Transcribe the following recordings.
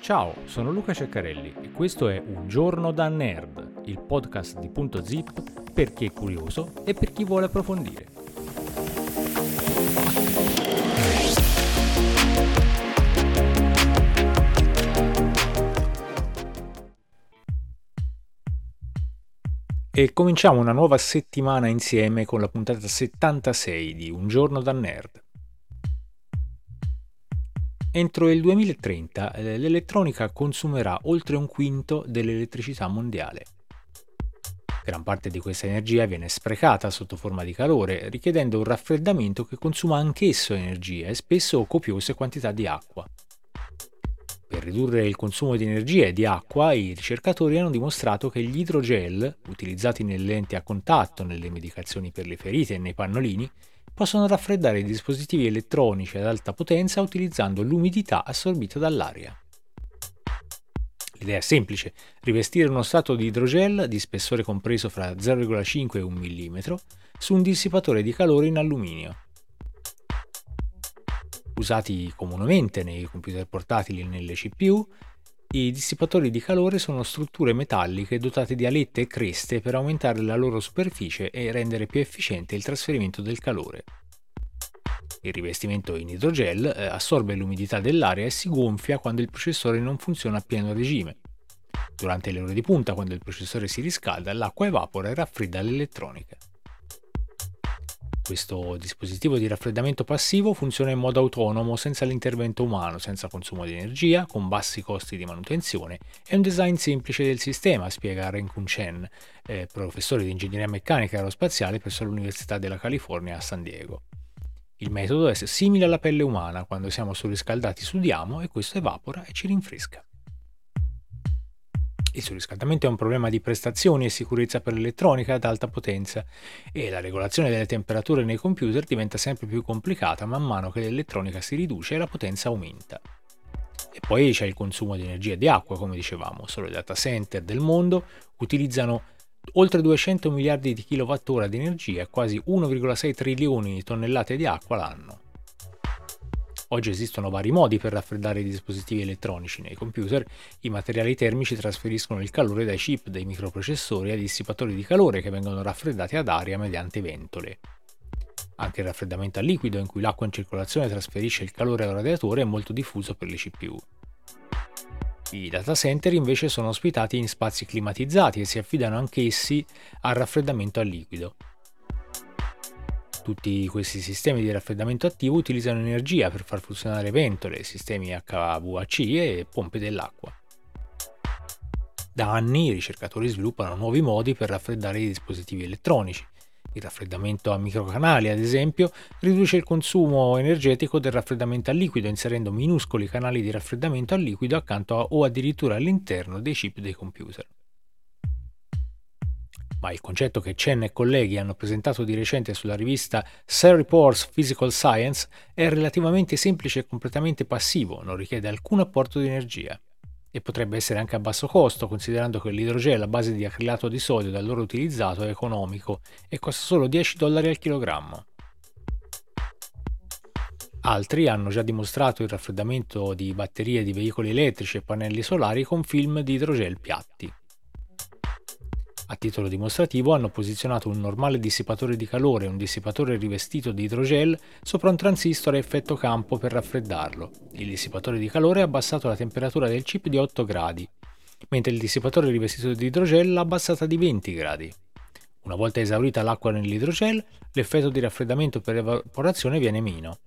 Ciao, sono Luca Ceccarelli e questo è Un giorno da Nerd, il podcast di Punto Zip per chi è curioso e per chi vuole approfondire. E cominciamo una nuova settimana insieme con la puntata 76 di Un giorno da Nerd. Entro il 2030 l'elettronica consumerà oltre un quinto dell'elettricità mondiale. Gran parte di questa energia viene sprecata sotto forma di calore, richiedendo un raffreddamento che consuma anch'esso energia e spesso copiose quantità di acqua. Per ridurre il consumo di energia e di acqua, i ricercatori hanno dimostrato che gli idrogel, utilizzati nelle lenti a contatto, nelle medicazioni per le ferite e nei pannolini, possono raffreddare i dispositivi elettronici ad alta potenza utilizzando l'umidità assorbita dall'aria. L'idea è semplice: rivestire uno strato di idrogel di spessore compreso fra 0,5 e 1 mm su un dissipatore di calore in alluminio. Usati comunemente nei computer portatili e nelle CPU, i dissipatori di calore sono strutture metalliche dotate di alette e creste per aumentare la loro superficie e rendere più efficiente il trasferimento del calore. Il rivestimento in idrogel assorbe l'umidità dell'aria e si gonfia quando il processore non funziona a pieno regime. Durante le ore di punta, quando il processore si riscalda, l'acqua evapora e raffredda l'elettronica. Questo dispositivo di raffreddamento passivo funziona in modo autonomo, senza l'intervento umano, senza consumo di energia, con bassi costi di manutenzione e un design semplice del sistema, spiega Renkun Kun Chen, professore di ingegneria meccanica aerospaziale presso l'Università della California a San Diego. Il metodo è simile alla pelle umana: quando siamo surriscaldati sudiamo e questo evapora e ci rinfresca. Il surriscaldamento è un problema di prestazioni e sicurezza per l'elettronica ad alta potenza e la regolazione delle temperature nei computer diventa sempre più complicata man mano che l'elettronica si riduce e la potenza aumenta. E poi c'è il consumo di energia e di acqua, come dicevamo. Solo i data center del mondo utilizzano oltre 200 miliardi di kWh di energia e quasi 1,6 trilioni di tonnellate di acqua l'anno. Oggi esistono vari modi per raffreddare i dispositivi elettronici. Nei computer, i materiali termici trasferiscono il calore dai chip dei microprocessori ai dissipatori di calore che vengono raffreddati ad aria mediante ventole. Anche il raffreddamento a liquido, in cui l'acqua in circolazione trasferisce il calore al radiatore, è molto diffuso per le CPU. I data center invece sono ospitati in spazi climatizzati e si affidano anch'essi al raffreddamento a liquido. Tutti questi sistemi di raffreddamento attivo utilizzano energia per far funzionare ventole, sistemi HVAC e pompe dell'acqua. Da anni i ricercatori sviluppano nuovi modi per raffreddare i dispositivi elettronici. Il raffreddamento a microcanali, ad esempio, riduce il consumo energetico del raffreddamento a liquido inserendo minuscoli canali di raffreddamento a liquido accanto o addirittura all'interno dei chip dei computer. Ma il concetto che Chen e colleghi hanno presentato di recente sulla rivista Cell Reports Physical Science è relativamente semplice e completamente passivo, non richiede alcun apporto di energia. E potrebbe essere anche a basso costo, considerando che l'idrogel a base di acrilato di sodio da loro utilizzato è economico e costa solo $10 al chilogrammo. Altri hanno già dimostrato il raffreddamento di batterie di veicoli elettrici e pannelli solari con film di idrogel piatti. A titolo dimostrativo hanno posizionato un normale dissipatore di calore e un dissipatore rivestito di idrogel sopra un transistor a effetto campo per raffreddarlo. Il dissipatore di calore ha abbassato la temperatura del chip di 8 gradi, mentre il dissipatore rivestito di idrogel l'ha abbassata di 20 gradi. Una volta esaurita l'acqua nell'idrogel, l'effetto di raffreddamento per evaporazione viene meno.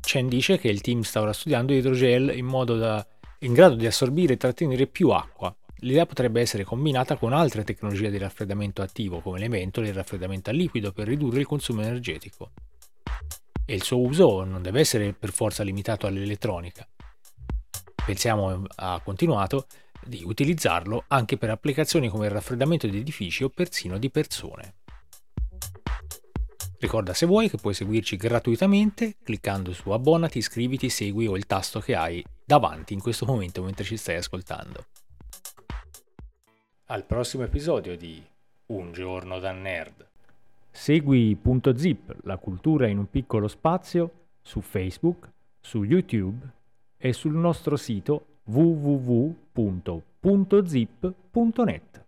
Chen dice che il team sta ora studiando idrogel in grado di assorbire e trattenere più acqua. L'idea potrebbe essere combinata con altre tecnologie di raffreddamento attivo, come le ventole e il raffreddamento a liquido, per ridurre il consumo energetico. E il suo uso non deve essere per forza limitato all'elettronica. Pensiamo, ha continuato, di utilizzarlo anche per applicazioni come il raffreddamento di edifici o persino di persone. Ricorda, se vuoi, che puoi seguirci gratuitamente cliccando su abbonati, iscriviti, segui o il tasto che hai davanti in questo momento mentre ci stai ascoltando. Al prossimo episodio di Un giorno da Nerd. Segui Punto Zip, la cultura in un piccolo spazio, su Facebook, su YouTube e sul nostro sito www.puntozip.net.